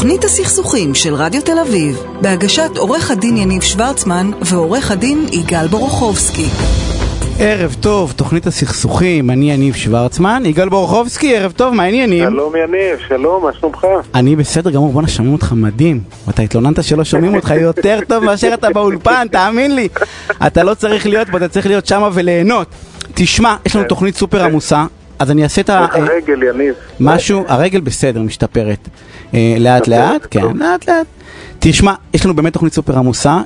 תכנית הסכסוכים של רדיו תל אביב, בהגשת עורך הדין יניב שוורצמן ועורך הדין יגאל בורוכובסקי. ערב טוב, תוכנית הסכסוכים, אני יניב שוורצמן, יגאל בורוכובסקי, ערב טוב, מה העניינים? שלום יניב, שלום, מה שלומך? אני בסדר גמור, בוא נשמעים אותך מדהים, אתה התלוננת שלא שומעים אותך יותר טוב מאשר אתה באולפן, תאמין לי, אתה לא צריך להיות פה, אתה צריך להיות שמה וליהנות. תשמע, יש לנו תוכנית סופר עמוסה, אז אני אעשה את הרגל יניב. משהו, הרגל בסדר, משתפרת. לאט לאט, כן, לאט לאט. תשמע, יש לנו באמת תוכנית סופר עמוסה,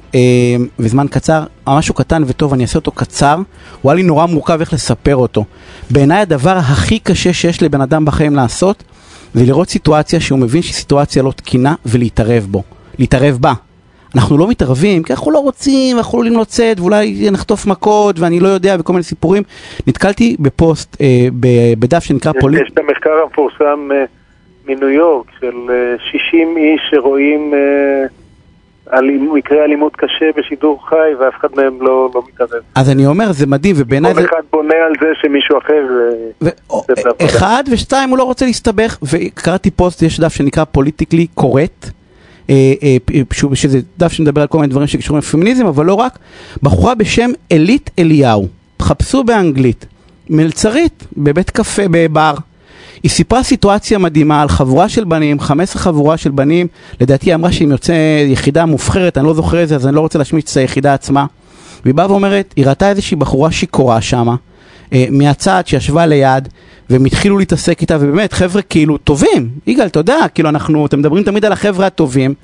וזמן קצר, משהו קטן וטוב, אני אעשה אותו קצר, הוא היה לי נורא מורכב איך לספר אותו. בעיניי הדבר הכי קשה שיש לבן אדם בחיים לעשות, זה לראות סיטואציה שהוא מבין שהיא סיטואציה לא תקינה, ולהתערב בו, להתערב בה. אנחנו לא מתערבים, כי אנחנו לא רוצים, אנחנו לא לצאת, ואולי נחטוף מכות, ואני לא יודע, וכל מיני סיפורים. נתקלתי בפוסט, בדף שנקרא פוליט. יש את המחקר המפורסם מניו יורק, של 60 איש שרואים מקרה אלימות קשה בשידור חי, ואף אחד מהם לא מתערב. אז אני אומר, זה מדהים, ובעיניי זה... כל אחד בונה על זה שמישהו אחר... אחד ושתיים, הוא לא רוצה להסתבך, וקראתי פוסט, יש דף שנקרא פוליטיקלי קורט, שזה דף שמדבר על כל מיני דברים שקשורים לפמיניזם, אבל לא רק, בחורה בשם אליט אליהו, חפשו באנגלית, מלצרית, בבית קפה, בבר, היא סיפרה סיטואציה מדהימה על חבורה של בנים, 15 חבורה של בנים, לדעתי היא אמרה שהיא יוצא יחידה מובחרת, אני לא זוכר את זה, אז אני לא רוצה להשמיץ את היחידה עצמה, והיא באה ואומרת, היא ראתה איזושהי בחורה שיקורה שמה, מהצעת שישבה ליד, והם התחילו להתעסק איתה, ובאמת חבר'ה כאילו טובים, יגאל תודה, כאילו אנחנו, אתם מדברים תמיד על החבר'ה הטובים,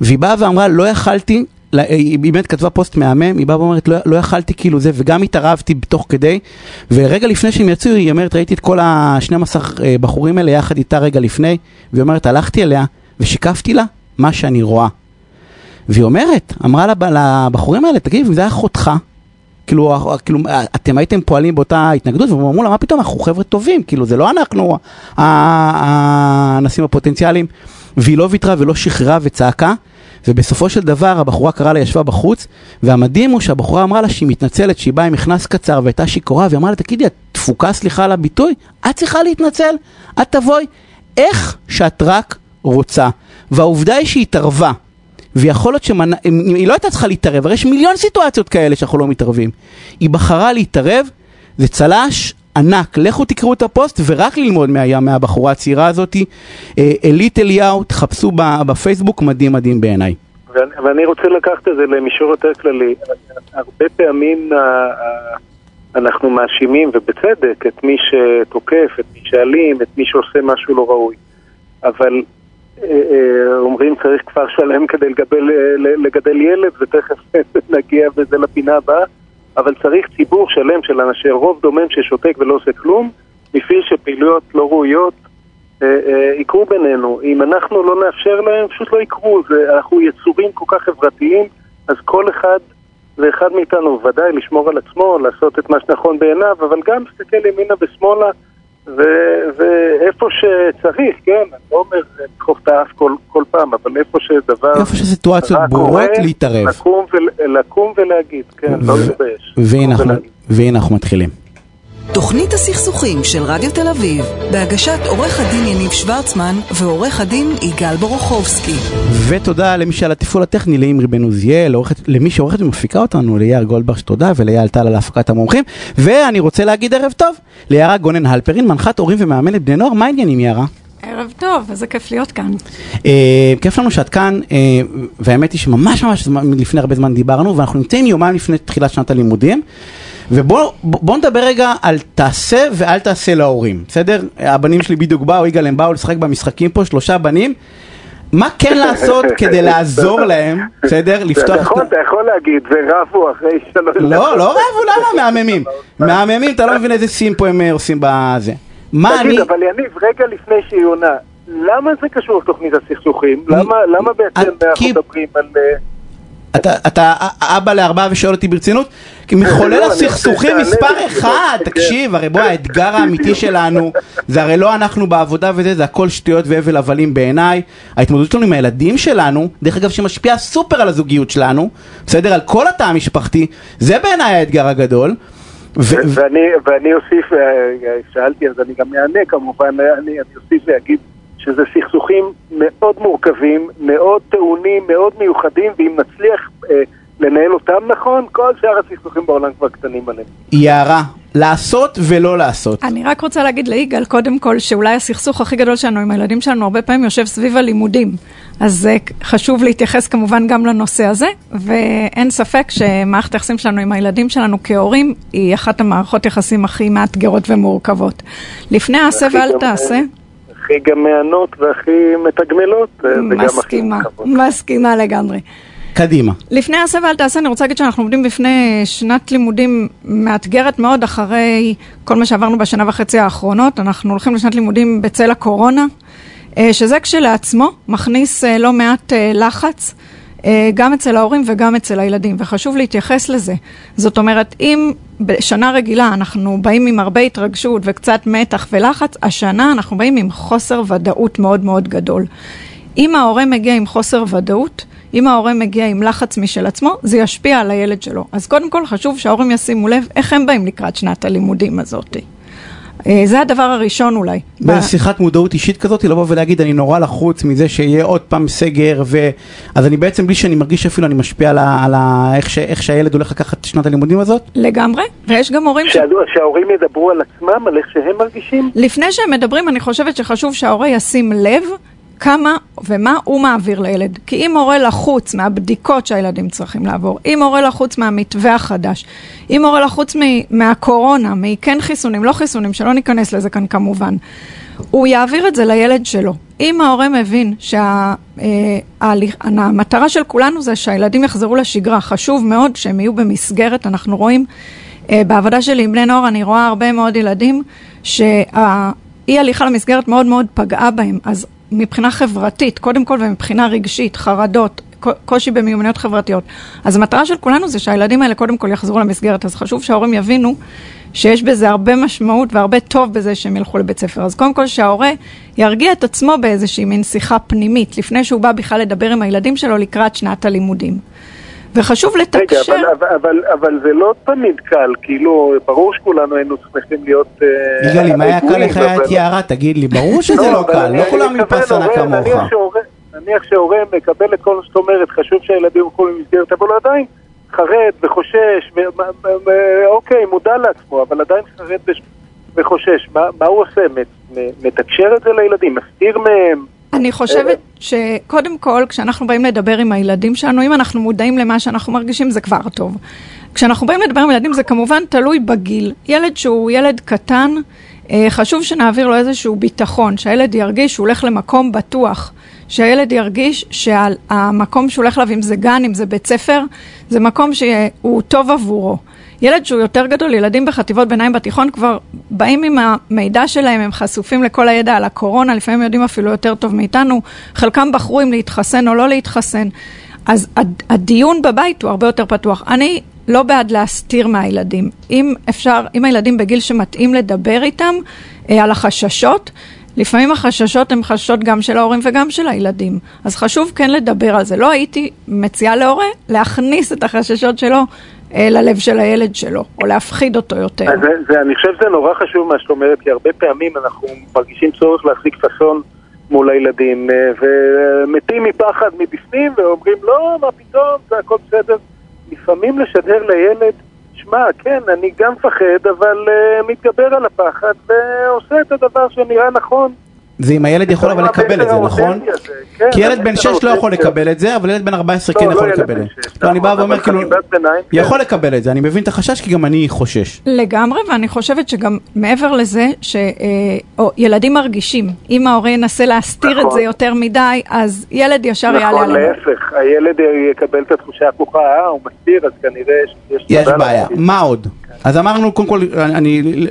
והיא באה ואמרה, לא יכלתי, היא באמת כתבה פוסט מהמם, היא באה ואומרת, לא יכלתי כאילו זה, וגם התערבתי בתוך כדי, ורגע לפני שהם יצאו, היא אומרת, ראיתי את כל ה-12 בחורים האלה, יחד איתה רגע לפני, והיא אומרת, הלכתי אליה, ושיקפתי לה מה שאני רואה. והיא אומרת, אמרה לבחורים האלה, תגיד, אם זה אחותך, כאילו, אתם הייתם פועלים באותה התנגדות, ואמרו לה, מה פתאום, אנחנו חבר'ה טובים, כאילו, זה לא אנחנו, האנשים הפוטנציאליים, והיא לא ויתרה ולא שחררה וצעקה, ובסופו של דבר, הבחורה קראה לה, ישבה בחוץ, והמדהים הוא שהבחורה אמרה לה שהיא מתנצלת, שהיא באה עם מכנס קצר, והייתה שיקורה, והיא אמרה לה, תגידי, את תפוקה, סליחה על הביטוי, את צריכה להתנצל, את תבואי, איך שאת רק רוצה. והעובדה היא שהיא התערבה, ויכול להיות שהיא לא הייתה צריכה להתערב, הרי יש מיליון סיטואציות כאלה שאנחנו לא מתערבים. היא בחרה להתערב, זה צלש ענק, לכו תקראו את הפוסט ורק ללמוד מהבחורה הצעירה הזאת, אליט אליהו, תחפשו בפייסבוק, מדהים מדהים בעיניי. ואני רוצה לקחת את זה למישור יותר כללי, הרבה פעמים אנחנו מאשימים ובצדק את מי שתוקף, את מי שאלים, את מי שעושה משהו לא ראוי, אבל... אומרים צריך כפר שלם כדי לגדל ילד, ותכף נגיע וזה לפינה הבאה, אבל צריך ציבור שלם של אנשי רוב דומם ששותק ולא עושה כלום, מפעיל שפעילויות לא ראויות יקרו בינינו. אם אנחנו לא נאפשר להם, פשוט לא יקרו. אנחנו יצורים כל כך חברתיים, אז כל אחד ואחד מאיתנו ודאי לשמור על עצמו, לעשות את מה שנכון בעיניו, אבל גם להסתכל ימינה ושמאלה, ואיפה שצריך, כן, אני לא אומר תחוף את האף כל פעם, אבל איפה שדבר... איפה שסיטואציות ברורות להתערב. לקום ולהגיד, כן, לא להתבייש. והנה אנחנו מתחילים. תוכנית הסכסוכים של רדיו תל אביב, בהגשת עורך הדין יניב שוורצמן ועורך הדין יגאל בורוכובסקי. ותודה למי שעל התפעול הטכני, לאמרי בן עוזיאל, למי שעורכת ומפיקה אותנו, ליאה גולדברג, תודה, וליה עלתה להפקת המומחים. ואני רוצה להגיד ערב טוב ליארה גונן הלפרין, מנחת הורים ומאמנת בני נוער. מה העניינים יארה? ערב טוב, איזה כיף להיות כאן. כיף לנו שאת כאן, והאמת היא שממש ממש לפני הרבה זמן דיברנו, ואנחנו נמצאים יומיים לפני תחילת שנת הלימודים, ובוא נדבר רגע על תעשה ואל תעשה להורים, בסדר? הבנים שלי בדיוק באו, יגאל הם באו לשחק במשחקים פה, 3 בנים, מה כן לעשות כדי לעזור להם, בסדר? אתה יכול להגיד, זה רבו אחרי שלוש... לא רבו, למה? מהממים. מהממים, אתה לא מבין איזה סים פה הם עושים בזה. תגיד, אבל יניב, רגע לפני שהיא עונה, למה זה קשור לתוכנית הסכסוכים? למה בעצם אנחנו מדברים על... אתה אבא לארבעה ושואל אותי ברצינות, כי מתחולל הסכסוכים מספר 1, תקשיב, הרי בוא האתגר האמיתי שלנו, זה הרי לא אנחנו בעבודה וזה, זה הכל שטויות והבל הבלים בעיניי, ההתמודדות שלנו עם הילדים שלנו, דרך אגב שמשפיע סופר על הזוגיות שלנו, בסדר, על כל התא המשפחתי, זה בעיניי האתגר הגדול, ואני אוסיף, שאלתי אז אני גם מענה כמובן, אני אוסיף להגיד שזה סכסוכים מאוד מורכבים, מאוד טעונים, מאוד מיוחדים, ואם נצליח לנהל אותם נכון, כל שאר הסכסוכים בעולם כבר קטנים עליהם. יערה, לעשות ולא לעשות. אני רק רוצה להגיד ליגאל, קודם כל, שאולי הסכסוך הכי גדול שלנו עם הילדים שלנו, הרבה פעמים יושב סביב הלימודים. אז חשוב להתייחס כמובן גם לנושא הזה, ואין ספק שמערכת היחסים שלנו עם הילדים שלנו כהורים, היא אחת המערכות יחסים הכי מאתגרות ומורכבות. לפני העשה ואל תעשה... הכי גם מענות והכי מתגמלות. מסכימה, מסכימה לגמרי. קדימה. לפני העשה ואל תעשה, אני רוצה להגיד שאנחנו עומדים בפני שנת לימודים מאתגרת מאוד אחרי כל מה שעברנו בשנה וחצי האחרונות. אנחנו הולכים לשנת לימודים בצל הקורונה, שזה כשלעצמו מכניס לא מעט לחץ, גם אצל ההורים וגם אצל הילדים, וחשוב להתייחס לזה. זאת אומרת, אם בשנה רגילה אנחנו באים עם הרבה התרגשות וקצת מתח ולחץ, השנה אנחנו באים עם חוסר ודאות מאוד מאוד גדול. אם ההורה מגיע עם חוסר ודאות, אם ההורה מגיע עם לחץ משל עצמו, זה ישפיע על הילד שלו. אז קודם כל חשוב שההורים ישימו לב איך הם באים לקראת שנת הלימודים הזאת. זה הדבר הראשון אולי. בשיחת מודעות אישית כזאת, היא לא בא ולהגיד, אני נורא לחוץ מזה שיהיה עוד פעם סגר, אז אני בעצם בלי שאני מרגיש אפילו, אני משפיע על איך שהילד הולך לקחת שנת הלימודים הזאת? לגמרי, ויש גם הורים... שההורים ידברו על עצמם, על איך שהם מרגישים? לפני שהם מדברים, אני חושבת שחשוב שההורה ישים לב, כמה ומה הוא מעביר לילד. כי אם הורה לחוץ מהבדיקות שהילדים צריכים לעבור, אם הורה לחוץ מהמתווה החדש, אם הורה לחוץ מהקורונה, מכן חיסונים, לא חיסונים, שלא ניכנס לזה כאן כמובן, הוא יעביר את זה לילד שלו. אם ההורה מבין שהמטרה של כולנו זה שהילדים יחזרו לשגרה, חשוב מאוד שהם יהיו במסגרת, אנחנו רואים, בעבודה שלי עם בני נוער אני רואה הרבה מאוד ילדים, שהאי הליכה למסגרת מאוד מאוד פגעה בהם, אז מבחינה חברתית, קודם כל, ומבחינה רגשית, חרדות, קושי במיומנויות חברתיות. אז המטרה של כולנו זה שהילדים האלה קודם כל יחזרו למסגרת, אז חשוב שההורים יבינו שיש בזה הרבה משמעות והרבה טוב בזה שהם ילכו לבית ספר. אז קודם כל שההורה ירגיע את עצמו באיזושהי מין שיחה פנימית, לפני שהוא בא בכלל לדבר עם הילדים שלו לקראת שנת הלימודים. וחשוב לתקשר... רגע, אבל זה לא תמיד קל, כאילו, ברור שכולנו היינו שמחים להיות... רגע לי, מה היה קל לך היה את יערה? תגיד לי, ברור שזה לא קל, לא כולם מפסנה כמוך. נניח שההורה מקבל את כל מה שאת אומרת, חשוב שהילדים הולכו למסגרת, אבל עדיין חרד וחושש, אוקיי, מודע לעצמו, אבל עדיין חרד וחושש. מה הוא עושה? מתקשר את זה לילדים? מסתיר מהם? אני חושבת שקודם כל, כשאנחנו באים לדבר עם הילדים שלנו, אם אנחנו מודעים למה שאנחנו מרגישים, זה כבר טוב. כשאנחנו באים לדבר עם ילדים, זה כמובן תלוי בגיל. ילד שהוא ילד קטן, חשוב שנעביר לו איזשהו ביטחון, שהילד ירגיש שהוא הולך למקום בטוח, שהילד ירגיש שהמקום שהוא הולך לב, אם זה גן, אם זה בית ספר, זה מקום שהוא טוב עבורו. ילד שהוא יותר גדול, ילדים בחטיבות ביניים בתיכון כבר באים עם המידע שלהם, הם חשופים לכל הידע על הקורונה, לפעמים יודעים אפילו יותר טוב מאיתנו, חלקם בחרו אם להתחסן או לא להתחסן. אז הדיון בבית הוא הרבה יותר פתוח. אני לא בעד להסתיר מהילדים. אם אפשר, אם הילדים בגיל שמתאים לדבר איתם על החששות, לפעמים החששות הן חששות גם של ההורים וגם של הילדים. אז חשוב כן לדבר על זה. לא הייתי מציעה להורה להכניס את החששות שלו ללב של הילד שלו, או להפחיד אותו יותר. אז אני חושב שזה נורא חשוב מה שאת אומרת, כי הרבה פעמים אנחנו מרגישים צורך להחזיק פסון מול הילדים, ומתים מפחד מבפנים, ואומרים, לא, מה פתאום, זה הכל בסדר. לפעמים לשדר לילד, שמע, כן, אני גם פחד, אבל מתגבר על הפחד, ועושה את הדבר שנראה נכון. זה אם הילד יכול אבל לקבל את זה, נכון? כי ילד בן 6 לא יכול לקבל את זה, אבל ילד בן 14 כן יכול לקבל את זה. לא, אני בא ואומר כאילו, יכול לקבל את זה, אני מבין את החשש כי גם אני חושש. לגמרי, ואני חושבת שגם מעבר לזה, שילדים מרגישים, אם ההורה ינסה להסתיר את זה יותר מדי, אז ילד ישר יעלה. נכון, להפך, הילד יקבל את התחושה הפוכה, הוא מסתיר, אז כנראה יש בעיה. מה עוד? אז אמרנו, קודם כל,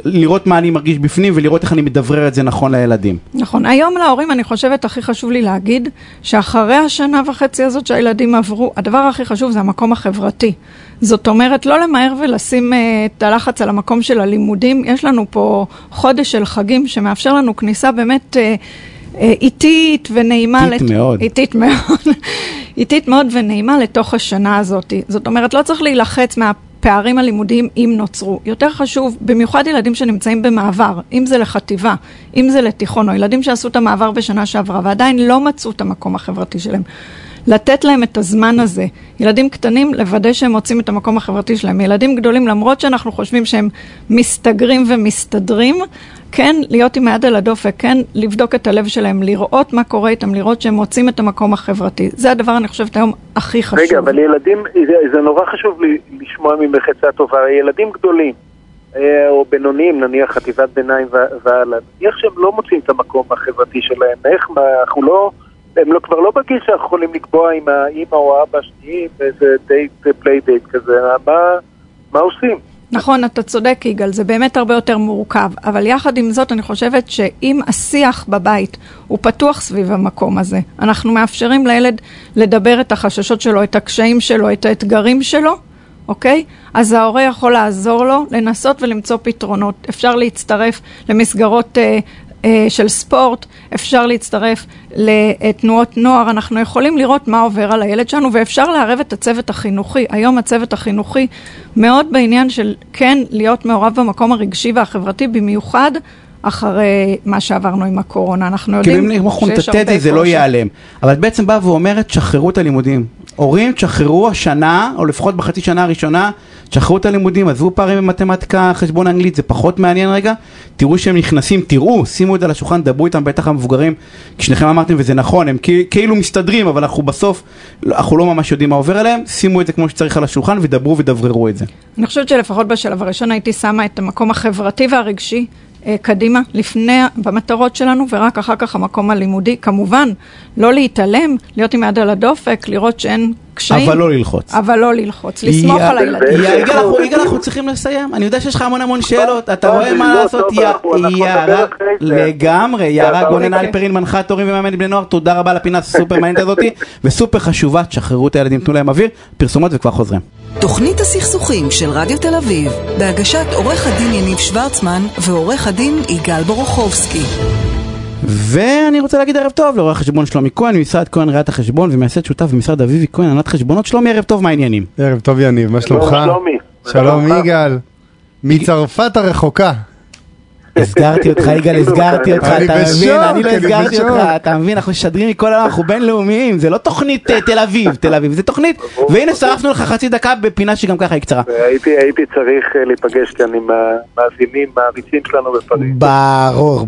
לראות מה אני מרגיש בפנים ולראות איך אני מדברר את זה נכון לילדים. נכון. היום להורים, אני חושבת, הכי חשוב לי להגיד שאחרי השנה וחצי הזאת שהילדים עברו, הדבר הכי חשוב זה המקום החברתי. זאת אומרת, לא למהר ולשים את הלחץ על המקום של הלימודים. יש לנו פה חודש של חגים שמאפשר לנו כניסה באמת איטית ונעימה. איטית מאוד ונעימה לתוך השנה הזאת. זאת אומרת, לא צריך להילחץ פערים הלימודיים אם נוצרו. יותר חשוב, במיוחד ילדים שנמצאים במעבר, אם זה לחטיבה, אם זה לתיכון, או ילדים שעשו את המעבר בשנה שעברה, ועדיין לא מצאו את המקום החברתי שלהם. לתת להם את הזמן הזה. ילדים קטנים, לוודא שהם מוצאים את המקום החברתי שלהם. ילדים גדולים, למרות שאנחנו חושבים שהם מסתגרים ומסתדרים, כן, להיות עם היד על הדופק, כן, לבדוק את הלב שלהם, לראות מה קורה איתם, לראות שהם מוצאים את המקום החברתי. זה הדבר, אני חושבת, היום הכי חשוב. רגע, אבל ילדים, זה נורא חשוב לשמוע ממך עצה טובה. ילדים גדולים, או בינוניים, נניח חטיבת ביניים והלאה, נניח שהם לא מוצאים את המקום החברתי שלהם. איך? אנחנו לא... הם כבר לא בגיל שאנחנו יכולים לקבוע עם האמא או אבא שניים איזה דייט, פליי דייט כזה. מה עושים? נכון, אתה צודק, יגאל, זה באמת הרבה יותר מורכב. אבל יחד עם זאת, אני חושבת שאם השיח בבית הוא פתוח סביב המקום הזה, אנחנו מאפשרים לילד לדבר את החששות שלו, את הקשיים שלו, את האתגרים שלו, אוקיי? אז ההורה יכול לעזור לו לנסות ולמצוא פתרונות. אפשר להצטרף למסגרות של ספורט, אפשר להצטרף לתנועות נוער, אנחנו יכולים לראות מה עובר על הילד שלנו, ואפשר לערב את הצוות החינוכי. היום הצוות החינוכי מאוד בעניין של כן להיות מעורב במקום הרגשי והחברתי, במיוחד אחרי מה שעברנו עם הקורונה. אנחנו יודעים אם אנחנו נתתת את זה לא ייעלם, אבל בעצם באה ואומרת שחררו את הלימודים. הורים, תשחררו השנה, או לפחות בחצי שנה הראשונה, תשחררו את הלימודים, עזבו פערים במתמטיקה, חשבון אנגלית, זה פחות מעניין רגע, תראו שהם נכנסים, תראו, שימו את זה על השולחן, דברו איתם, בטח המבוגרים, כשניכם אמרתם, וזה נכון, הם כאילו מסתדרים, אבל אנחנו בסוף, אנחנו לא ממש יודעים מה עובר עליהם, שימו את זה כמו שצריך על השולחן, ודברו ודבררו את זה. אני חושבת שלפחות בשלב הראשון הייתי שמה את המקום החברתי והרגשי, קדימה, לפני, במטרות שלנו, ורק אחר כך המקום הלימודי. כמובן, לא להתעלם, להיות עם יד על הדופק, לראות שאין קשיים. אבל לא ללחוץ. אבל לא ללחוץ, לסמוך על הילדים. יגאל, אנחנו צריכים לסיים. אני יודע שיש לך המון שאלות, אתה רואה מה לעשות. יערה, לגמרי. יערה גונן אלפרין, מנחת הורים ומאמנת בני נוער, תודה רבה על הפינה הסופר מעניינת הזאת, וסופר חשובה, תשחררו את הילדים, תנו להם אוויר, פרסומות וכבר חוזרים. תוכנית הסכסוכים של רדיו תל אביב, בהגשת עורך הדין יניב שוורצמן ועורך הדין יגאל בורוכובסקי. ואני רוצה להגיד ערב טוב לעורך חשבון שלומי כהן, משרד כהן ראיית החשבון ומייסד שותף במשרד אביבי כהן ענת חשבונות. שלומי, ערב טוב, מה העניינים? ערב טוב יניב, מה שלומך? שלום יגאל, מצרפת הרחוקה. הסגרתי אותך יגאל, הסגרתי אותך, אתה מבין, אני לא הסגרתי אותך, אתה מבין, אנחנו שדרים מכל העולם, אנחנו בינלאומיים, זה לא תוכנית תל אביב, תל אביב, זה תוכנית, והנה שרפנו לך חצי דקה בפינה שגם ככה היא קצרה. הייתי צריך להיפגש כאן עם המאזינים, המעריצים שלנו בפריז.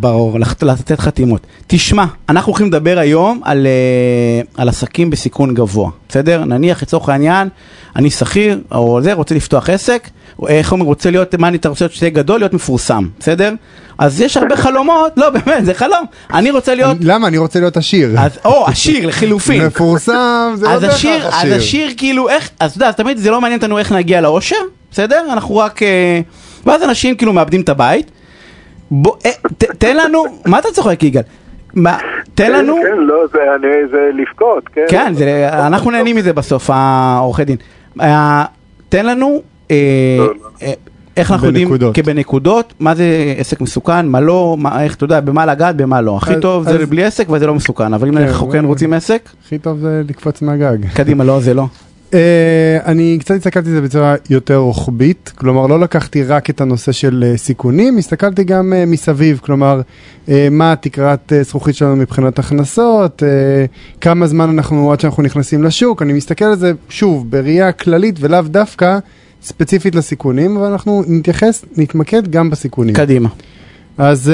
ברור, לתת חתימות. תשמע, אנחנו הולכים לדבר היום על עסקים בסיכון גבוה, בסדר? נניח לצורך העניין, אני שכיר, או זה, רוצה לפתוח עסק, איך אומר, רוצה להיות, מה אני רוצה להיות גדול, להיות מפורסם, בסדר? אז יש הרבה חלומות, לא באמת, זה חלום. אני רוצה להיות... למה? אני רוצה להיות עשיר. או, עשיר, לחילופין. מפורסם, זה לא דרך עשיר. אז עשיר, כאילו, איך... אז תמיד זה לא מעניין אותנו איך נגיע לאושר, בסדר? אנחנו רק... ואז אנשים כאילו מאבדים את הבית. תן לנו... מה אתה צוחק, יגאל? תן לנו... כן, לא, זה לפקוט, כן. כן, אנחנו נהנים מזה בסוף, העורכי דין. תן לנו... איך אנחנו יודעים כבנקודות, מה זה עסק מסוכן, מה לא, איך אתה יודע, במה לגעת, במה לא. הכי טוב זה בלי עסק וזה לא מסוכן, אבל אם אנחנו כן רוצים עסק... הכי טוב זה לקפוץ מהגג. קדימה, לא, זה לא. אני קצת הסתכלתי את זה בצורה יותר רוחבית, כלומר לא לקחתי רק את הנושא של סיכונים, הסתכלתי גם מסביב, כלומר מה תקרת זכוכית שלנו מבחינת הכנסות, כמה זמן אנחנו עד שאנחנו נכנסים לשוק, אני מסתכל על זה שוב בראייה כללית ולאו דווקא, ספציפית לסיכונים, אבל אנחנו נתמקד גם בסיכונים. קדימה. אז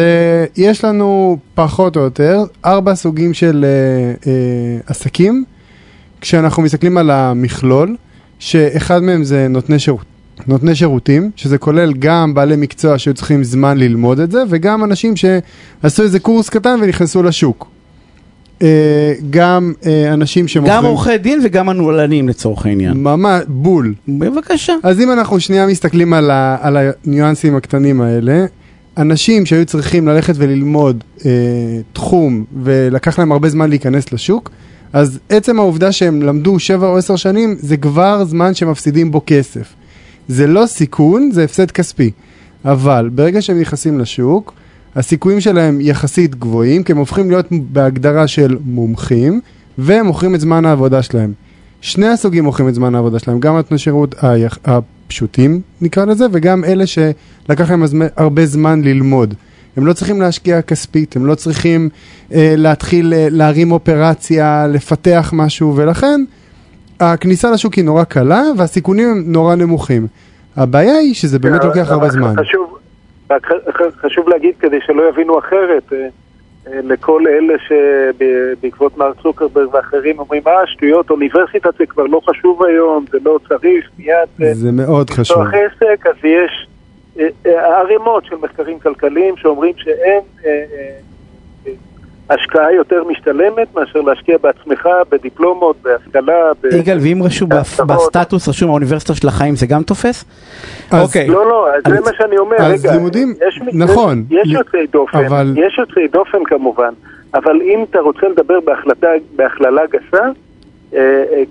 יש לנו פחות או יותר 4 סוגים של עסקים, כשאנחנו מסתכלים על המכלול, שאחד מהם זה נותני שירותים, שזה כולל גם בעלי מקצוע שהיו צריכים זמן ללמוד את זה, וגם אנשים שעשו איזה קורס קטן ונכנסו לשוק. גם אנשים שמוכרים... גם עורכי דין וגם הנועלנים לצורך העניין. ממש, בול. בבקשה. אז אם אנחנו שנייה מסתכלים על הניואנסים הקטנים האלה, אנשים שהיו צריכים ללכת וללמוד תחום ולקח להם הרבה זמן להיכנס לשוק, אז עצם העובדה שהם למדו 7 או 10 שנים, זה כבר זמן שמפסידים בו כסף. זה לא סיכון, זה הפסד כספי. אבל ברגע שהם נכנסים לשוק, הסיכויים שלהם יחסית גבוהים, כי הם הופכים להיות בהגדרה של מומחים, והם מוכרים את זמן העבודה שלהם. 2 הסוגים מוכרים את זמן העבודה שלהם, גם התנשירות פשוטים, נקרא לזה, וגם אלה שלקח להם הרבה זמן ללמוד. הם לא צריכים להשקיע כספית, הם לא צריכים להתחיל להרים אופרציה, לפתח משהו, ולכן הכניסה לשוק היא נורא קלה, והסיכונים הם נורא נמוכים. הבעיה היא שזה באמת לוקח הרבה זמן. חשוב להגיד כדי שלא יבינו אחרת, לכל אלה שבעקבות מר צוקרברג ואחרים אומרים, שטויות, אוניברסיטה זה כבר לא חשוב היום, זה לא צריך, מיד. זה מאוד חשוב. עסק, אז יש ערימות של מחקרים כלכליים שאומרים שאין השקעה יותר משתלמת מאשר להשקיע בעצמך, בדיפלומות, בהשכלה. יגאל, ואם רשום בסטטוס, רשום האוניברסיטה של החיים, זה גם תופס? לא, זה מה שאני אומר. אז לימודים, נכון. יש יוצאי דופן כמובן, אבל אם אתה רוצה לדבר בהכללה גסה,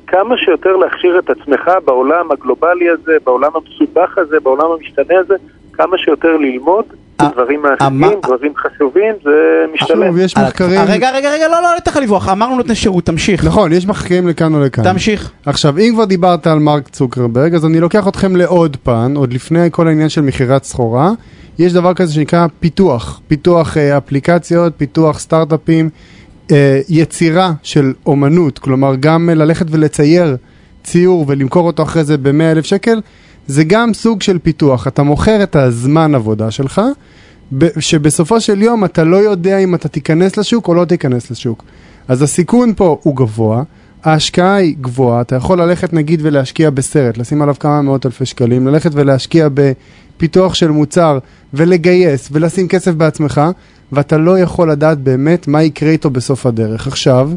כמה שיותר להכשיר את עצמך בעולם הגלובלי הזה, בעולם המסובך הזה, בעולם המשתנה הזה, כמה שיותר ללמוד, דברים מעשיים, דברים חשובים, זה משתלם. יש מחקרים... רגע, לא, לתחל לבוח, אמרנו נותני שירות, תמשיך. נכון, יש מחקרים לכאן או לכאן. תמשיך. עכשיו, אם כבר דיברת על מרק צוקרברג, אז אני לוקח אתכם לעוד פן, עוד לפני כל העניין של מחירת סחורה, יש דבר כזה שנקרא פיתוח, פיתוח אפליקציות, פיתוח סטארט-אפים, יצירה של אומנות, כלומר גם ללכת ולצייר ציור ולמכור אותו אחרי זה ב100,000 שקל, זה גם סוג של פיתוח. אתה מוכר את הזמן עבודה שלך, שבסופו של יום אתה לא יודע אם אתה תיכנס לשוק או לא תיכנס לשוק. אז הסיכון פה הוא גבוה, ההשקעה היא גבוהה, אתה יכול ללכת נגיד ולהשקיע בסרט, לשים עליו כמה מאות אלפי שקלים, ללכת ולהשקיע בפיתוח של מוצר ולגייס ולשים כסף בעצמך, ואתה לא יכול לדעת באמת מה יקרה איתו בסוף הדרך. עכשיו,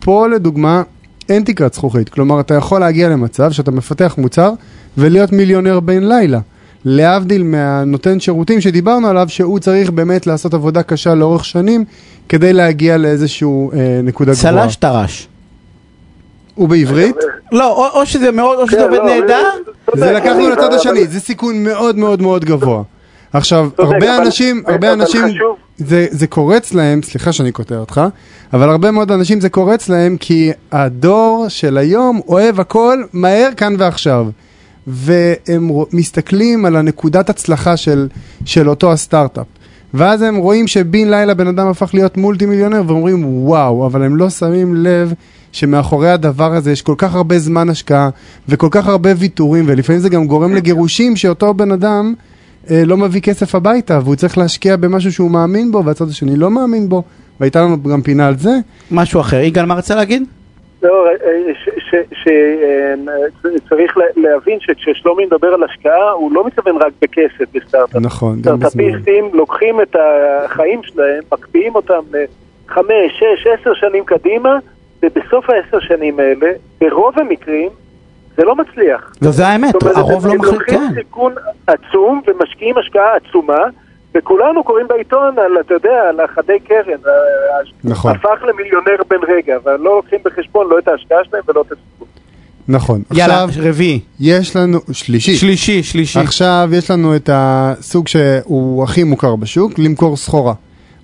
פה לדוגמה, אין תקרת זכוכית. כלומר, אתה יכול להגיע למצב שאתה מפתח מוצר ולהיות מיליונר בין לילה. להבדיל מהנותן שירותים שדיברנו עליו, שהוא צריך באמת לעשות עבודה קשה לאורך שנים, כדי להגיע לאיזשהו נקודה גבוהה. צלש תרש. ובעברית? לא, או שזה מאוד, או שזה עובד נהדר. זה לקחנו לצד השני, זה סיכון מאוד מאוד מאוד גבוה. עכשיו, הרבה אנשים זה קורץ להם, סליחה שאני כותר אותך, אבל הרבה מאוד אנשים זה קורץ להם, כי הדור של היום אוהב הכל מהר כאן ועכשיו, והם מסתכלים על הנקודת הצלחה של אותו הסטארט-אפ, ואז הם רואים שבין לילה בן אדם הפך להיות מולטי מיליונר, ואומרים וואו, אבל הם לא שמים לב שמאחורי הדבר הזה יש כל כך הרבה זמן השקעה, וכל כך הרבה ויתורים, ולפעמים זה גם גורם לגירושים שאותו בן אדם לא מביא כסף הביתה, והוא צריך להשקיע במשהו שהוא מאמין בו, והצד השני לא מאמין בו, והייתה לנו גם פינה על זה. משהו אחר. יגאל, מה רצה להגיד? לא, צריך להבין שכששלומי מדבר על השקעה, הוא לא מתכוון רק בכסף בסטארט-אפ. נכון, גם בזמן. סטארט-אפיסטים לוקחים את החיים שלהם, מקפיאים אותם 5, 6, 10 שנים קדימה, ובסוף 10 שנים האלה, ברוב המקרים, זה לא מצליח. זה האמת, הרוב לא מחליט, כן. הם לוקחים סיכון עצום ומשקיעים השקעה עצומה, וכולנו קוראים בעיתון על, אתה יודע, על החדי קרן. נכון. הפך למיליונר בן רגע, אבל לא לוקחים בחשבון לא את ההשקעה שלהם ולא את הסיכון. נכון. יאללה, רביעי. יש לנו, שלישי. עכשיו יש לנו את הסוג שהוא הכי מוכר בשוק, למכור סחורה.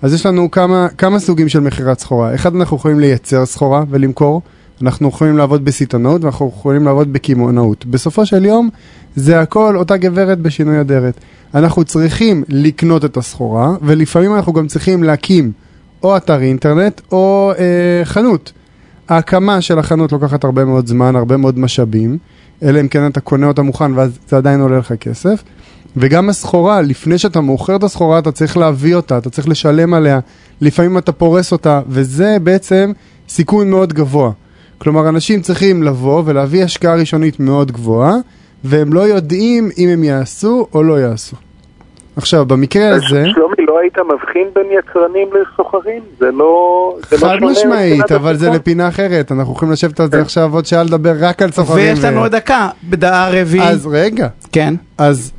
אז יש לנו כמה סוגים של מחירת סחורה. אחד, אנחנו יכולים לייצר סחורה ולמכור, אנחנו יכולים לעבוד בסיטונות, ואנחנו יכולים לעבוד בקימונאות. בסופו של יום, זה הכל אותה גברת בשינוי אדרת. אנחנו צריכים לקנות את הסחורה, ולפעמים אנחנו גם צריכים להקים או אתר אינטרנט, או חנות. ההקמה של החנות לוקחת הרבה מאוד זמן, הרבה מאוד משאבים, אלא אם כן אתה קונה אותה מוכן, ואז זה עדיין עולה לך כסף. וגם הסחורה, לפני שאתה מוכר את הסחורה, אתה צריך להביא אותה, אתה צריך לשלם עליה, לפעמים אתה פורס אותה, וזה בעצם סיכון מאוד גבוה. כלומר, אנשים צריכים לבוא ולהביא השקעה ראשונית מאוד גבוהה, והם לא יודעים אם הם יעשו או לא יעשו. עכשיו, במקרה הזה... שלומי, לא היית מבחין בין יצרנים לסוחרים? זה לא... חד משמעית, אבל זה לפינה אחרת. אנחנו יכולים לשבת על זה עכשיו עוד שעה לדבר רק על סוחרים. ויש לנו עוד דקה, בדעה רביעית. אז רגע. כן. אז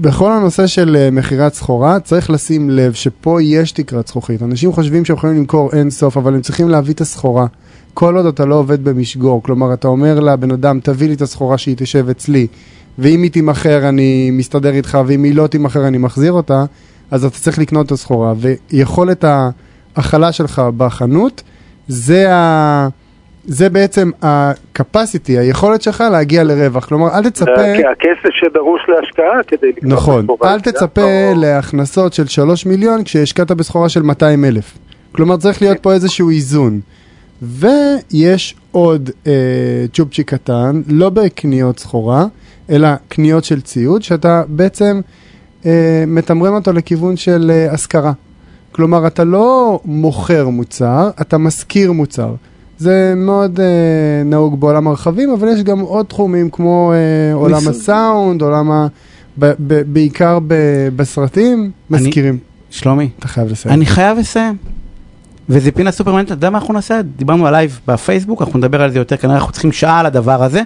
בכל הנושא של מחירת סחורה, צריך לשים לב שפה יש תקרת זכוכית. אנשים חושבים שהם יכולים למכור אין סוף, אבל הם צריכים להביא את הסחורה. כל עוד אתה לא עובד במשגור, כלומר אתה אומר לבן אדם תביא לי את הסחורה שהיא תשב אצלי, ואם היא תימחר אני מסתדר איתך, ואם היא לא תימחר אני מחזיר אותה, אז אתה צריך לקנות את הסחורה, ויכולת ההכלה שלך בחנות, זה זה בעצם הקפסיטי, היכולת שלך להגיע לרווח. כלומר, אל תצפה... הכסף שדרוש להשקעה כדי... נכון. אל תצפה להכנסות של 3 מיליון כשהשקעת בסחורה של 200 אלף. כלומר, צריך להיות פה איזשהו איזון. ויש עוד צ'ופצ'י קטן, לא בקניות סחורה, אלא קניות של ציוד, שאתה בעצם מתמרם אותו לכיוון של השכרה. כלומר, אתה לא מוכר מוצר, אתה משכיר מוצר. זה מאוד נהוג בעולם הרחבים, אבל יש גם עוד תחומים כמו עולם הסאונד, עולם בעיקר בסרטים, מזכירים. שלומי, אתה חייב לסיים. אני חייב לסיים. וזה פינה סופרמנט, אתה יודע מה אנחנו נעשה? דיברנו עלייב בפייסבוק, אנחנו נדבר על זה יותר, כנראה אנחנו צריכים שעה על הדבר הזה,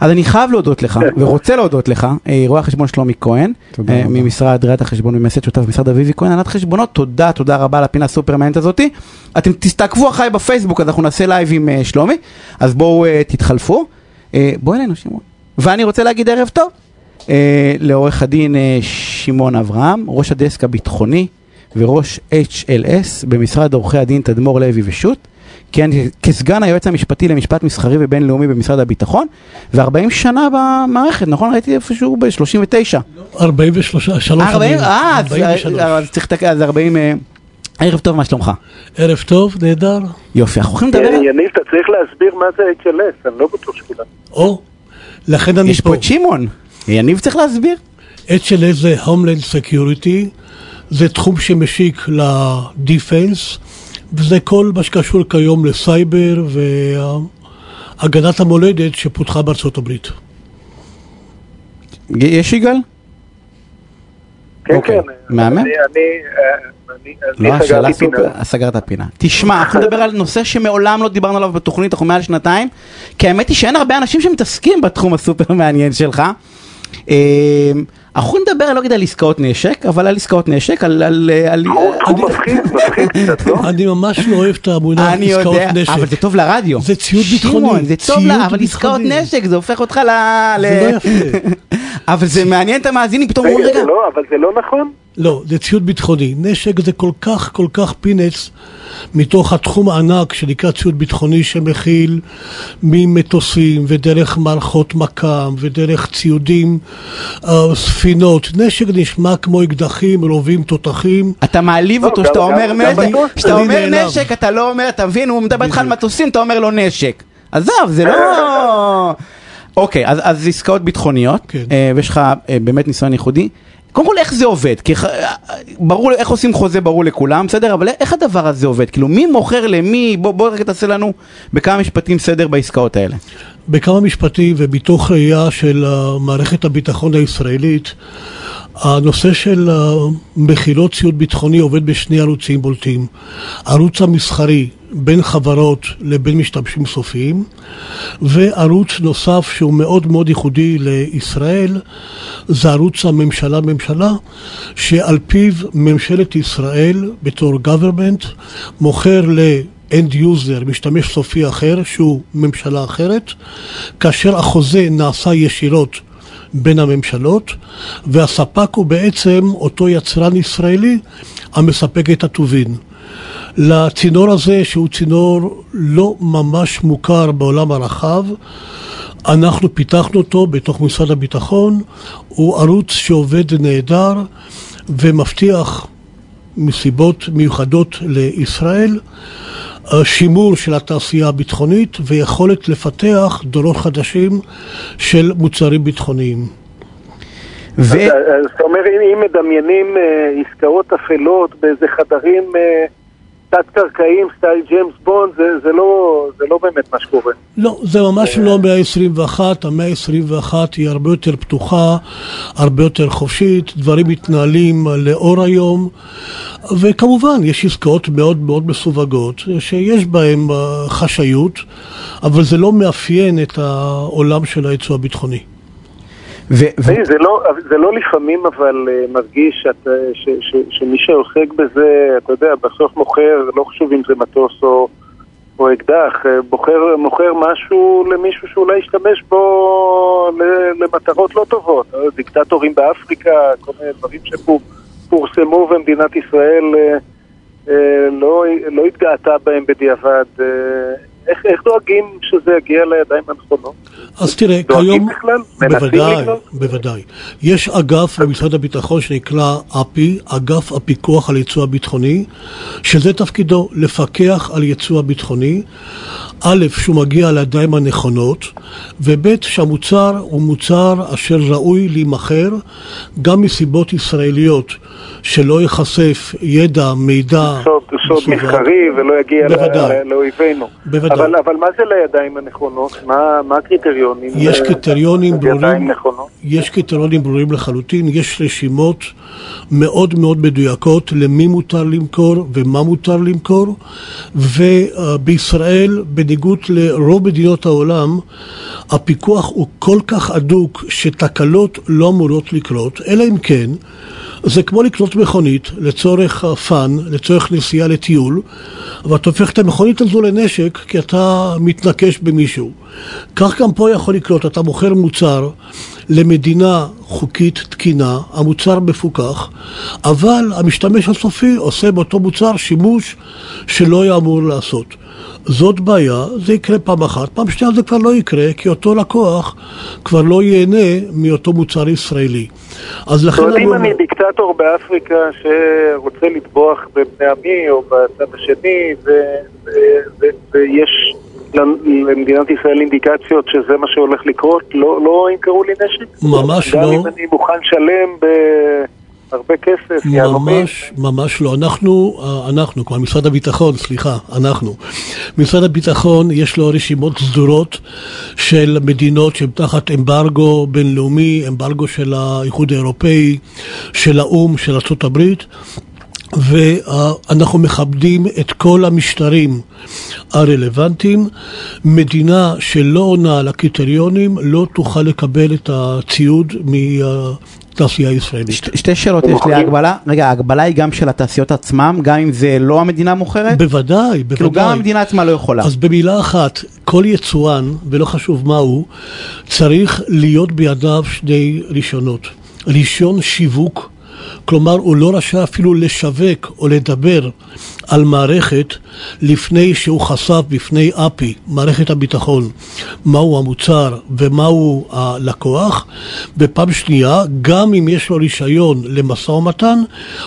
אז אני חייב להודות לך, ורוצה להודות לך, רואה החשבון שלומי כהן, ממשרד ראיית החשבון ומייסד שותף במשרד אביבי כהן, ענת חשבונות, תודה, תודה רבה על הפינה הסופרמנט הזאת, אתם תסתעקבו אחרי בפייסבוק, אז אנחנו נעשה לייב עם שלומי, אז בואו תתחלפו, בואו אלינו שמעון, ואני רוצה להגיד ערב טוב, לעורך הדין שמעון אברהם, ראש הדסק הביטחוני, וראש HLS במשרד עורכי הדין תדמור לוי ושות, כסגן היועץ המשפטי למשפט מסחרי ובינלאומי במשרד הביטחון, ו40 שנה במערכת, נכון? ראיתי איפשהו ב-39. 43, 43. אז צריך לתקע, אז 40... ערב טוב, מה שלומך? ערב טוב, נהדר. יופי, אנחנו הולכים לדבר... יניב, אתה צריך להסביר מה זה HLS, אני לא בטוח שכולם. או, לכן אני פה. יש פה את שמעון, יניב צריך להסביר. HLS זה Homeland Security, זה תחום שמשיק לדיפנס, וזה כל מה שקשור כיום לסייבר והגנת המולדת שפותחה בארצות הברית. יש יגאל? כן, כן. מאמן? לא, סגרת הפינה. תשמע, אנחנו נדבר על נושא שמעולם לא דיברנו עליו בתוכנית, אנחנו מעל שנתיים, כי האמת היא שאין הרבה אנשים שמתעסקים בתחום הסופר מעניין שלך. אנחנו נדבר, לא יודע, על עסקאות נשק, אבל על עסקאות נשק, הוא מפחיד קצת, לא? אני ממש לא אוהב את המונח עסקאות נשק. אבל זה טוב לרדיו. זה ציוד ביטחוני. זה טוב, אבל עסקאות נשק, זה הופך אותך זה לא יפה. אבל זה מעניין את המאזינים, פתאום הוא רגע. לא, אבל זה לא נכון. לא, זה ציוד ביטחוני. נשק זה כל כך, כל כך פינץ מתוך התחום הענק שנקרא ציוד ביטחוני שמכיל ממטוסים ודרך מערכות מקם ודרך ציודים, ספינות. נשק נשמע כמו אקדחים, רובים, תותחים. אתה מעליב אותו שאתה אומר נשק, אתה לא אומר, אתה מבין, הוא מדבר איתך על מטוסים, אתה אומר לו נשק. עזוב, זה לא... אוקיי, אז עסקאות ביטחוניות, ויש לך באמת ניסיון ייחודי. קודם כל, איך זה עובד? כי ברור, איך עושים חוזה ברור לכולם, בסדר? אבל איך הדבר הזה עובד? כאילו, מי מוכר למי? בוא רק תעשה לנו בכמה משפטים סדר בעסקאות האלה. בכמה משפטים ובתוך ראייה של מערכת הביטחון הישראלית, הנושא של מחילות ציוד ביטחוני עובד בשני ערוצים בולטים. ערוץ המסחרי בין חברות לבין משתמשים סופיים, וערוץ נוסף שהוא מאוד מאוד ייחודי לישראל, זה ערוץ הממשלה, שעל פיו ממשלת ישראל בתור government מוכר end user, משתמש סופי אחר שהוא ממשלה אחרת, כאשר החוזה נעשה ישירות בין הממשלות, והספק הוא בעצם אותו יצרן ישראלי המספק את הטובין. לצינור הזה, שהוא צינור לא ממש מוכר בעולם הרחב, אנחנו פיתחנו אותו בתוך משרד הביטחון, הוא ערוץ שעובד נהדר ומבטיח מסיבות מיוחדות לישראל, שימור של התעשייה הביטחונית ויכולת לפתח דורות חדשים של מוצרים ביטחוניים. זאת אומרת, אם מדמיינים עסקאות אפלות באיזה חדרים תת-קרקעיים, סטייל ג'יימס בונד, זה לא באמת מה שקורה. לא, זה ממש לא המאה ה-21, המאה ה-21 היא הרבה יותר פתוחה, הרבה יותר חופשית, דברים מתנהלים לאור היום, וכמובן יש עסקאות מאוד מאוד מסווגות, שיש בהן חשאיות, אבל זה לא מאפיין את העולם של הייצוא הביטחוני. זה לא לפעמים אבל מרגיש שמי שעוסק בזה, אתה יודע, בסוף מוכר, לא חשוב אם זה מטוס או אקדח, מוכר משהו למישהו שאולי ישתמש בו למטרות לא טובות, דיקטטורים באפריקה, כל מיני דברים שפורסמו ומדינת ישראל לא התגעתה בהם בדיעבד. איך דואגים שזה יגיע לידיים הנכונות? אז תראה, כיום, בוודאי, יש אגף במשרד הביטחון שנקרא אפי, אגף הפיקוח על ייצוא הביטחוני, שזה תפקידו לפקח על ייצוא הביטחוני, א', שהוא מגיע לידיים הנכונות, וב', שהמוצר הוא מוצר אשר ראוי להימחר, גם מסיבות ישראליות, שלא יחשף ידע, מידע, סוד מחקרי ולא יגיע לאויבינו. אבל מה זה לידיים הנכונות? מה הקריטריונים? יש קריטריונים ברורים. יש קריטריונים ברורים לחלוטין. יש רשימות מאוד מאוד מדויקות למי מותר למכור ומה מותר למכור. ובישראל, בניגוד לרוב מדינות העולם, הפיקוח הוא כל כך הדוק שתקלות לא אמורות לקרות, אלא אם כן זה כמו לקנות מכונית לצורך פן, לצורך נסיעה לטיול, אבל אתה הופך את המכונית הזו לנשק כי אתה מתנקש במישהו. כך גם פה יכול לקנות, אתה מוכר מוצר למדינה חוקית תקינה, המוצר מפוקח, אבל המשתמש הסופי עושה באותו מוצר שימוש שלא היה אמור לעשות. זאת בעיה, זה יקרה פעם אחת, פעם שנייה זה כבר לא יקרה, כי אותו לקוח כבר לא ייהנה מאותו מוצר ישראלי. אז לכן... אם אני דיקטטור באפריקה שרוצה לטבוח בבני עמי או בצד השני, ויש למדינת ישראל אינדיקציות שזה מה שהולך לקרות, לא ימכרו לי נשק? ממש לא. גם אם אני מוכן שלם ב... הרבה כסף, ממש לא. אנחנו, כמו משרד הביטחון, משרד הביטחון יש לו רשימות סדורות של מדינות שהן תחת אמברגו בינלאומי, אמברגו של האיחוד האירופאי, של האום, של ארצות הברית, ואנחנו מכבדים את כל המשטרים הרלוונטיים. מדינה שלא עונה לקריטריונים לא תוכל לקבל את הציוד תעשייה ישראלית. שתי שאלות יש לי, ההגבלה, רגע, ההגבלה היא גם של התעשיות עצמם, גם אם זה לא המדינה מוכרת? בוודאי, בוודאי. כאילו גם המדינה עצמה לא יכולה. אז במילה אחת, כל יצואן, ולא חשוב מהו, צריך להיות בידיו שני רישיונות. רישיון שיווק, כלומר הוא לא רשאי אפילו לשווק או לדבר על מערכת לפני שהוא חשף בפני אפי, מערכת הביטחון, מהו המוצר ומהו הלקוח. בפעם שנייה, גם אם יש לו רישיון למשא ומתן,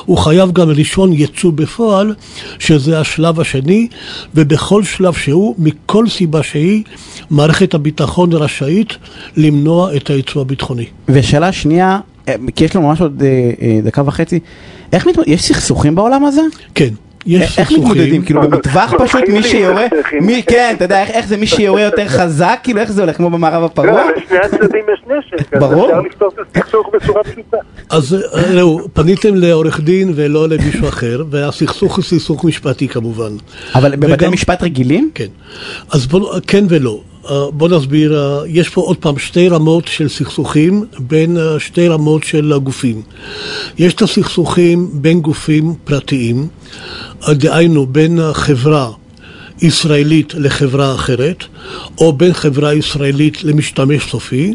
הוא חייב גם רישיון יצוא בפועל, שזה השלב השני, ובכל שלב שהוא, מכל סיבה שהיא, מערכת הביטחון רשאית למנוע את הייצוא הביטחוני. ושאלה שנייה, כי יש לו ממש עוד דקה וחצי, יש סכסוכים בעולם הזה? כן, יש סכסוכים. איך מתמודדים? כאילו במטווח פשוט מי שיורה, כן, אתה יודע, איך זה מי שיורה יותר חזק? כאילו איך זה הולך, כמו במערב הפרוע? לשני הצדדים יש נשק, אז אפשר לפתור את הסכסוך בצורה פשוטה. אז ראו, פניתם לעורך דין ולא למישהו אחר, והסכסוך הוא סכסוך משפטי כמובן. אבל בבתי משפט רגילים? כן, אז כן ולא. בוא נסביר, יש פה עוד פעם שתי רמות של סכסוכים בין שתי רמות של גופים. יש את הסכסוכים בין גופים פרטיים, דהיינו בין חברה ישראלית לחברה אחרת, או בין חברה ישראלית למשתמש סופי,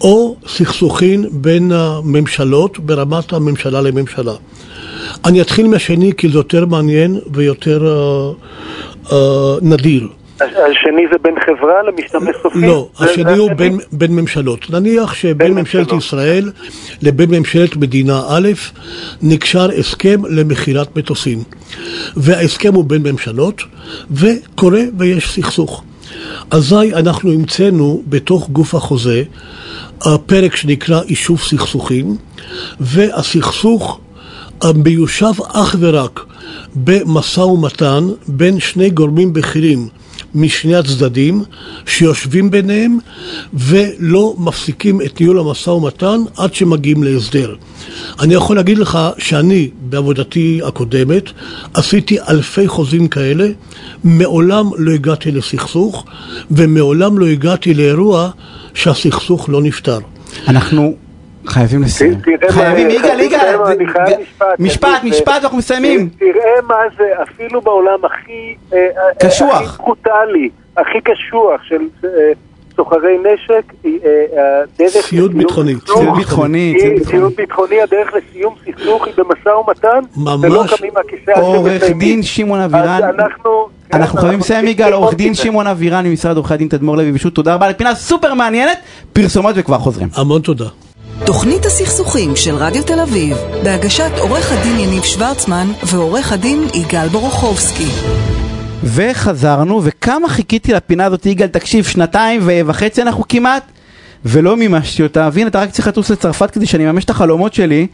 או סכסוכים בין ממשלות ברמת הממשלה לממשלה. אני אתחיל מהשני כי זה יותר מעניין ויותר נדיר. השני זה בין חברה למשתמש סופי? לא, השני הוא בין ממשלות. נניח שבין ממשלת ישראל לבין ממשלת מדינה א' נקשר הסכם למכירת מטוסים. וההסכם הוא בין ממשלות, וקורה ויש סכסוך. אזי אנחנו המצאנו בתוך גוף החוזה הפרק שנקרא יישוב סכסוכים, והסכסוך מיושב אך ורק במשא ומתן בין שני גורמים בכירים משני הצדדים שיושבים ביניהם ולא מפסיקים את ניהול המשא ומתן עד שמגיעים להסדר. אני יכול להגיד לך שאני בעבודתי הקודמת עשיתי אלפי חוזים כאלה, מעולם לא הגעתי לסכסוך ומעולם לא הגעתי לאירוע שהסכסוך לא נפטר. אנחנו חייבים לסיים. חייבים, יגאל, משפט, אנחנו מסיימים. תראה מה זה, אפילו בעולם הכי קשוח, הכי קוטלי, הכי קשוח של סוחרי נשק, ציוד ביטחוני. ציוד ביטחוני, הדרך לסיום סכסוך היא במשא ומתן, ולא קמים מהכיסא. עורך דין שמעון אברהם. אז אנחנו אנחנו חייבים לסיים, יגאל. עורך דין שמעון אברהם ממשרד עורכי הדין תדמור לוי ושות', תודה רבה לפינה סופר מעניינת, פרסומות וכבר חוזרים. המון תודה. תוכנית הסכסוכים של רדיו תל אביב, בהגשת עורך הדין יניב שוורצמן ועורך הדין יגאל בורוכובסקי. וחזרנו, וכמה חיכיתי לפינה הזאת, יגאל. תקשיב, 2.5 אנחנו כמעט, ולא מימשתי אותה. אבין, אתה רק צריך לטוס לצרפת כדי שאני ממש את החלומות שלי.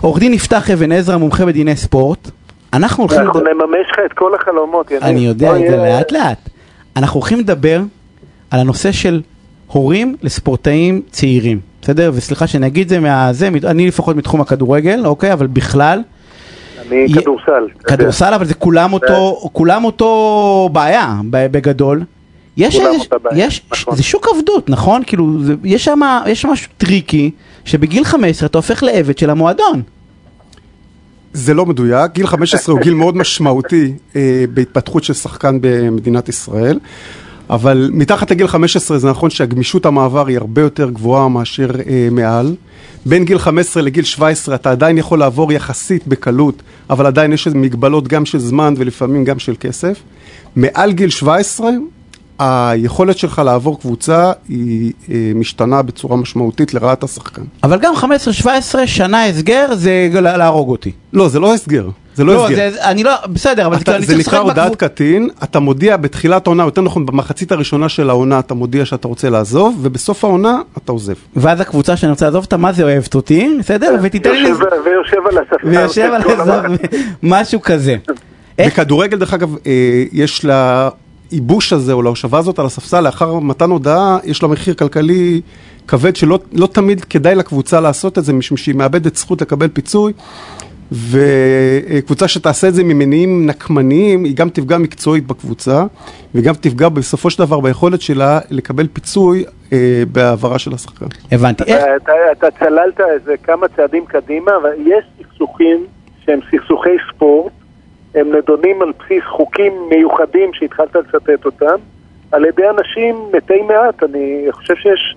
עורך דין יפתח בן עזר, מומחה בדיני ספורט. אנחנו הולכים... אנחנו נממש לך את כל החלומות, יניב. אני יודע, זה לאט לאט. אנחנו הולכים לדבר על הנושא של הורים לספורטאים צעירים. בסדר? וסליחה שאני אגיד זה מהזה, אני לפחות מתחום הכדורגל, אוקיי? אבל בכלל... אני כדורסל. כדורסל, אבל זה כולם אותו בעיה, בגדול. זה שוק עבדות, נכון? כאילו, יש שם משהו טריקי, שבגיל 15 אתה הופך לעבד של המועדון. זה לא מדויק, גיל 15 הוא גיל מאוד משמעותי בהתפתחות של שחקן במדינת ישראל, אבל מתחת לגיל 15 זה נכון שהגמישות המעבר היא הרבה יותר גבוהה מאשר מעל. בין גיל 15 לגיל 17 אתה עדיין יכול לעבור יחסית בקלות, אבל עדיין יש מגבלות גם של זמן ולפעמים גם של כסף. מעל גיל 17 היכולת שלך לעבור קבוצה היא משתנה בצורה משמעותית לרעת השחקן. אבל גם 15-17 שנה הסגר זה להרוג אותי. לא, זה לא הסגר. זה לא הסגר. אני לא, בסדר, אבל זה נקרא הודעת קטין, אתה מודיע בתחילת העונה, יותר נכון במחצית הראשונה של העונה, אתה מודיע שאתה רוצה לעזוב, ובסוף העונה אתה עוזב. ואז הקבוצה שאני רוצה לעזוב, אתה מה זה אוהבת אותי, בסדר? ויושב על הספקה. ויושב על הספקה, משהו כזה. בכדורגל, דרך אגב, יש לה... איבוש הזה או להושבה הזאת על הספסל לאחר מתן הודעה, יש לה מחיר כלכלי כבד שלא תמיד כדאי לקבוצה לעשות את זה, משום שהיא מאבדת זכות לקבל פיצוי, וקבוצה שתעשה את זה ממניעים נקמניים, היא גם תפגע מקצועית בקבוצה, וגם תפגע בסופו של דבר ביכולת שלה לקבל פיצוי בעברה של השחקן. הבנתי. אתה צללת איזה כמה צעדים קדימה, אבל יש סכסוכים שהם סכסוכי ספורט, הם נדונים על בסיס חוקים מיוחדים שהתחלת לצטט אותם, על ידי אנשים מתי מעט. אני חושב שיש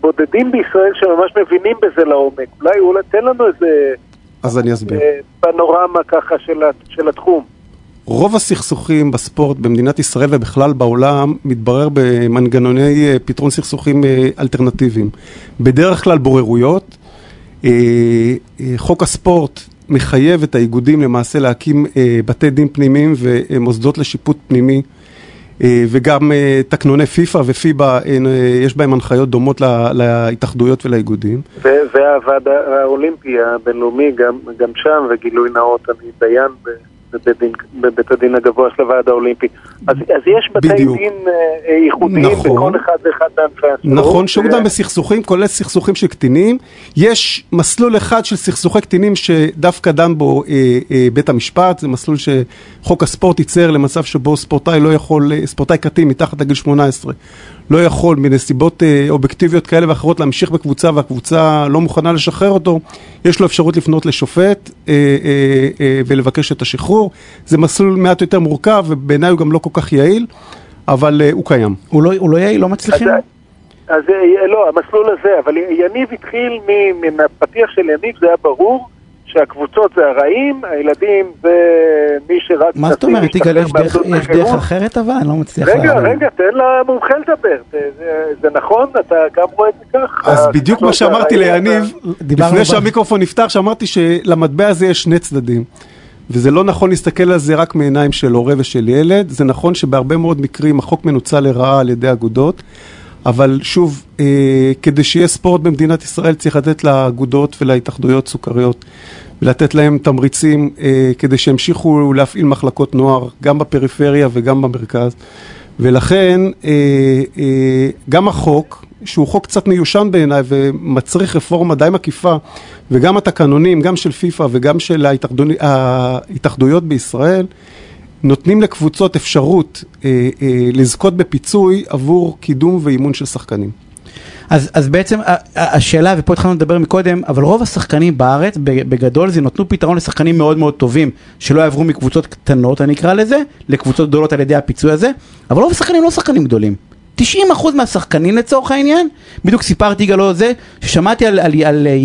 בודדים בישראל שממש מבינים בזה לעומק. אולי תן לנו איזה... אז אני אסביר. פנורמה ככה של התחום. רוב הסכסוכים בספורט במדינת ישראל ובכלל בעולם מתברר במנגנוני פתרון סכסוכים אלטרנטיביים. בדרך כלל בוררויות, חוק הספורט מחייב את האיגודים למעשה להקים בתי דין פנימיים ומוסדות לשיפוט פנימי, וגם תקנוני פיפה ופיבה, יש בהם הנחיות דומות להתאחדויות ולאיגודים. והוועד האולימפי הבינלאומי, גם שם, וגילוי נאות, אני דיין בבית הדין הגבוה של הוועד האולימפי. אז יש בתי דין ייחודיים בכל אחד ואחד מהנפש. נכון, שעודם בסכסוכים, כולל סכסוכים של קטינים. יש מסלול אחד של סכסוכי קטינים שדווקא דן בו בית המשפט, זה מסלול שחוק הספורט ייצר למצב שבו ספורטאי לא יכול, ספורטאי קטין מתחת לגיל 18, לא יכול מנסיבות אובייקטיביות כאלה ואחרות להמשיך בקבוצה, והקבוצה לא מוכנה לשחרר אותו, יש לו אפשרות לפנות לשופט ולבקש את השחרור. זה מסלול מעט יותר מורכב, ובעיניי הוא גם לא כל כך יעיל, אבל הוא קיים. הוא לא יעיל, לא מצליחים? אז לא, המסלול הזה, אבל יניב התחיל מן הפתיח של יניב, זה היה ברור שהקבוצות זה הרעים, הילדים זה מי שרק... מה זאת אומרת, תיגל, יש דרך אחרת אבל? אני לא מצליח... רגע, תן למומחה לדבר, זה נכון? אתה גם רואה את זה כך? אז בדיוק מה שאמרתי ליניב, לפני שהמיקרופון נפתח, שאמרתי שלמטבע הזה יש שני צדדים, וזה לא נכון להסתכל על זה רק מעיניים של הורה ושל ילד, זה נכון שבהרבה מאוד מקרים החוק מנוצל לרעה על ידי אגודות, אבל שוב, כדי שיהיה ספורט במדינת ישראל צריך לתת לאגודות ולהתאחדויות סוכריות, ולתת להם תמריצים כדי שימשיכו להפעיל מחלקות נוער, גם בפריפריה וגם במרכז. ולכן גם החוק, שהוא חוק קצת מיושן בעיניי ומצריך רפורמה די מקיפה, וגם התקנונים, גם של פיפה וגם של ההתאחדויות בישראל, נותנים לקבוצות אפשרות לזכות בפיצוי עבור קידום ואימון של שחקנים. אז בעצם השאלה, ופה התחלנו לדבר מקודם, אבל רוב השחקנים בארץ בגדול זה נותנו פתרון לשחקנים מאוד מאוד טובים, שלא יעברו מקבוצות קטנות, אני אקרא לזה, לקבוצות גדולות על ידי הפיצוי הזה, אבל רוב השחקנים לא שחקנים גדולים. 90% מהשחקנים לצורך העניין, בדיוק סיפרתי גלו זה, ששמעתי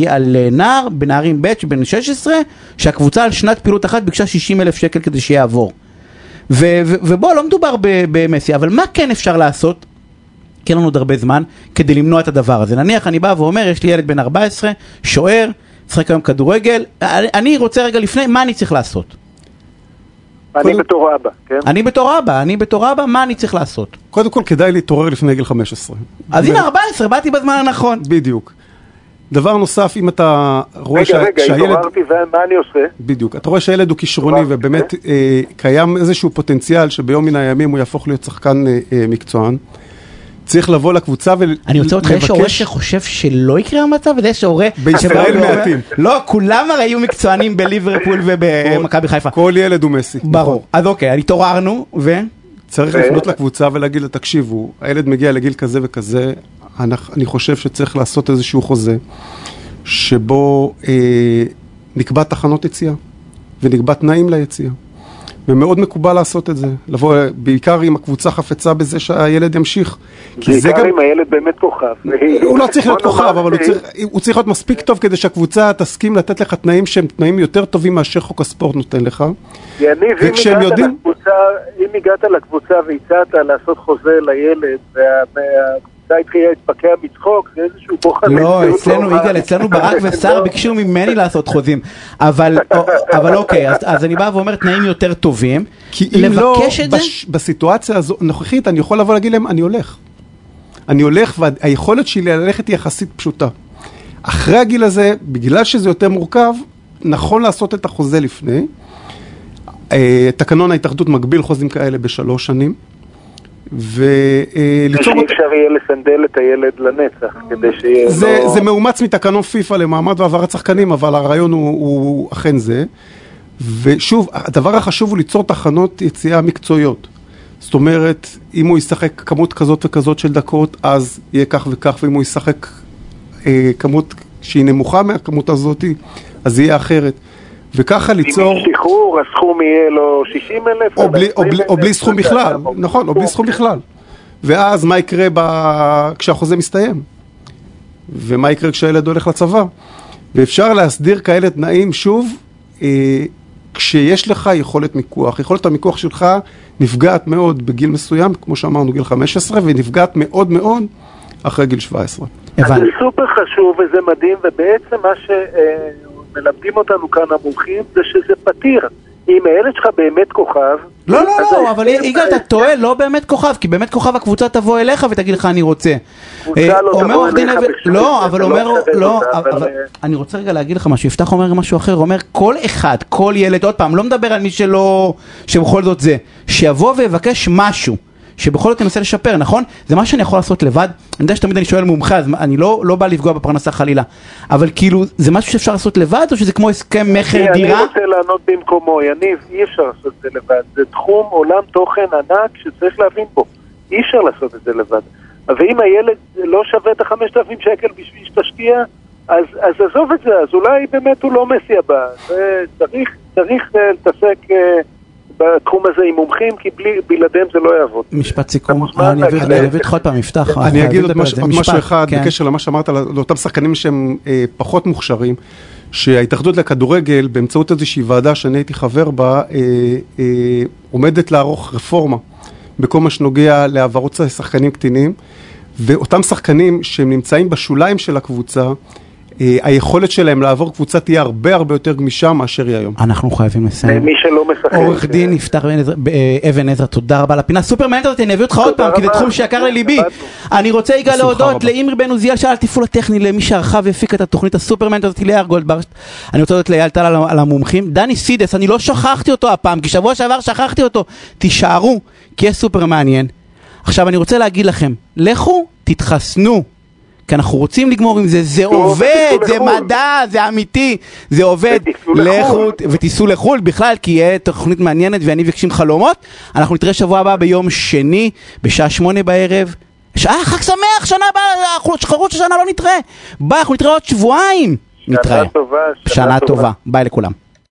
על נער, בנערים ב' בן 16, שהקבוצה על שנת פעילות אחת ביקשה 60,000 שקל כדי שיעבור. ובוא, לא מדובר במסי, אבל מה כן אפשר לעשות? כן לנו עוד הרבה זמן, כדי למנוע את הדבר הזה. נניח, אני בא ואומר, יש לי ילד בן 14, שוער, צריך היום כדורגל, אני רוצה רגע לפני, מה אני צריך לעשות? אני בתור אבא, מה אני צריך לעשות? קודם כל, כדאי להתעורר לפני גיל 15. אז הנה 14, באתי בזמן הנכון. בדיוק. דבר נוסף, אם אתה רואה שהילד... רגע, התעוררתי, ומה אני עושה? בדיוק. אתה רואה שהילד הוא כישרוני, ובאמת קיים איזשהו פוטנציאל שביום מן הימים הוא יהפוך להיות שחקן מקצוען. צריך לבוא לקבוצה ולבקש... אני רוצה אותך, יש הורה שחושב שלא יקרה המצב, וזה יש הורה... בישראל מעטים. לא, כולם הרי היו מקצוענים בליברפול ובמכבי חיפה. כל ילד הוא מסי. ברור. אז אוקיי, התעוררנו, ו... צריך לפנות לקבוצה ולהגיד לה, תקשיבו, הילד מגיע לגיל כזה וכזה, אני חושב שצריך לעשות איזשהו חוזה, שבו נקבע תחנות יציאה, ונקבע תנאים ליציאה. ומאוד מקובל לעשות את זה, לבוא בעיקר עם הקבוצה חפצה בזה שהילד ימשיך. בעיקר אם הילד באמת כוכב. הוא לא צריך להיות כוכב, אבל הוא צריך להיות מספיק טוב כדי שהקבוצה תסכים לתת לך תנאים שהם תנאים יותר טובים מאשר חוק הספורט נותן לך. יניב, אם הגעת לקבוצה והצעת לעשות חוזה לילד והקבוצה התחילה להתפקע מצחוק, זה איזשהו בוחד. לא, אצלנו, יגאל, אצלנו ברק ושר ביקשו ממני לעשות חוזים. אבל אוקיי, אז אני בא ואומר תנאים יותר טובים. כי אם לא, בסיטואציה הזו, נוכחית, אני יכול לבוא להגיד להם, אני הולך. אני הולך, והיכולת שלי ללכת היא יחסית פשוטה. אחרי הגיל הזה, בגלל שזה יותר מורכב, נכון לעשות את החוזה לפני. תקנון ההתאחדות מגביל חוזים כאלה ב3 שנים. אפשר יהיה לסנדל את הילד לנצח כדי שיהיה זה מאומץ מתקנון פיפה למעמד ועברת שחקנים, אבל הרעיון הוא אכן זה. ושוב, הדבר החשוב הוא ליצור תחנות יציאה מקצועיות. זאת אומרת, אם הוא ישחק כמות כזאת וכזאת של דקות, אז יהיה כך וכך, ואם הוא ישחק כמות שהיא נמוכה מהכמות הזאת, אז יהיה אחרת. וככה ליצור... אם שחרור, הסכום יהיה לו 60,000? או בלי סכום בכלל, נכון, או בלי סכום בכלל. ואז מה יקרה כשהחוזה מסתיים? ומה יקרה כשהילד הולך לצבא? ואפשר להסדיר כאלה תנאים, שוב, כשיש לך יכולת מיקוח. יכולת המיקוח שלך נפגעת מאוד בגיל מסוים, כמו שאמרנו, גיל 15, ונפגעת מאוד מאוד אחרי גיל 17. אז זה סופר חשוב וזה מדהים, ובעצם מה ש... מלמדים אותנו כאן המומחים, זה שזה פתיר. אם הילד שלך באמת כוכב... לא, לא, לא, אבל יגאל, אתה טועה, לא באמת כוכב, כי באמת כוכב הקבוצה תבוא אליך ותגיד לך אני רוצה. קבוצה לא תבוא אליך. לא, אבל אומר... לא, אבל... אני רוצה רגע להגיד לך משהו, יפתח אומר משהו אחר, אומר כל אחד, כל ילד, עוד פעם, לא מדבר על מי שלא... שבכל זאת זה, שיבוא ויבקש משהו. שבכל זאת תנסה לשפר, נכון? זה מה שאני יכול לעשות לבד. אני יודע שתמיד אני שואל מומחה, אז אני לא בא לפגוע בפרנסה חלילה. אבל כאילו, זה משהו שאפשר לעשות לבד, או שזה כמו הסכם מחר דירה? אני רוצה לענות במקומו, יניב, אי אפשר לעשות את זה לבד. זה תחום עולם תוכן ענק שצריך להבין בו. אי אפשר לעשות את זה לבד. ואם הילד לא שווה את 5,000 שקל בשביל שתשקיע, אז עזוב את זה, אז אולי באמת הוא לא מסי הבא. צריך להתעסק... בתחום הזה עם מומחים, כי בלעדיהם זה לא יעבוד. משפט סיכום, אני אביא את כל פעם, יפתח. אני אגיד עוד משהו אחד, בקשר למה שאמרת, לאותם שחקנים שהם פחות מוכשרים, שההתאחדות לכדורגל, באמצעות איזושהי ועדה שאני הייתי חבר בה, עומדת לערוך רפורמה, בכל מה שנוגע להעברות שחקנים קטינים, ואותם שחקנים שהם נמצאים בשוליים של הקבוצה, היכולת שלהם לעבור קבוצה תהיה הרבה הרבה יותר גמישה מאשר היא היום. אנחנו חייבים לסיים. למי שלא משחק. עורך דין יפתח בן עזר, תודה רבה לפינה. סופר מעניין אותי, אני אביא אותך עוד פעם, כי זה תחום שיקר לליבי. אני רוצה יגאל להודות לאמרי בן עוזיה, שעל התפעול הטכני, למי שערכה והפיק את התוכנית הסופר מעניין אותי, ליאה גולדברג. אני רוצה להודות ליאל טל על המומחים. דני סידס, אני לא שכחתי אותו הפעם, כי שבוע שעבר שכחתי אותו. תישארו, כי יש סופר מעניין. עכשיו אני רוצה להגיד לכם, לכו, תתחסנו. כי אנחנו רוצים לגמור עם זה, זה עובד, זה מדע, זה אמיתי, זה עובד, ותיסעו לחול בכלל, כי יהיה תוכנית מעניינת ואני וגשים חלומות. אנחנו נתראה שבוע הבא ביום שני, בשעה 8 בערב, שעה חג שמח, שנה הבאה, שחרות ששנה לא נתראה, ביי, אנחנו נתראה עוד שבועיים, נתראה, שנה טובה, ביי לכולם.